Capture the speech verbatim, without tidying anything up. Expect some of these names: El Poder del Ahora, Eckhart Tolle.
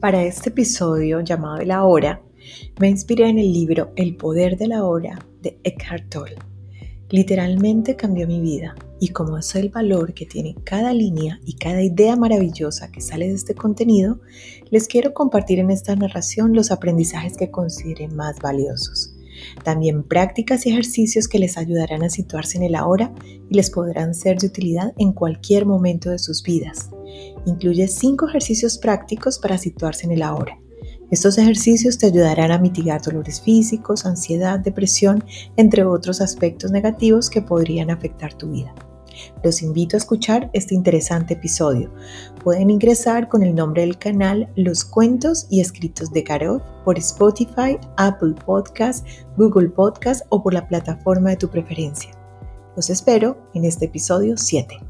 Para este episodio llamado El Ahora, me inspiré en el libro El Poder del Ahora de Eckhart Tolle. Literalmente cambió mi vida, y como es el valor que tiene cada línea y cada idea maravillosa que sale de este contenido, les quiero compartir en esta narración los aprendizajes que considere más valiosos. También prácticas y ejercicios que les ayudarán a situarse en el ahora y les podrán ser de utilidad en cualquier momento de sus vidas. Incluye cinco ejercicios prácticos para situarse en el ahora. Estos ejercicios te ayudarán a mitigar dolores físicos, ansiedad, depresión, entre otros aspectos negativos que podrían afectar tu vida. Los invito a escuchar este interesante episodio. Pueden ingresar con el nombre del canal Los Cuentos y Escritos de Garot por Spotify, Apple Podcast, Google Podcast o por la plataforma de tu preferencia. Los espero en este episodio siete.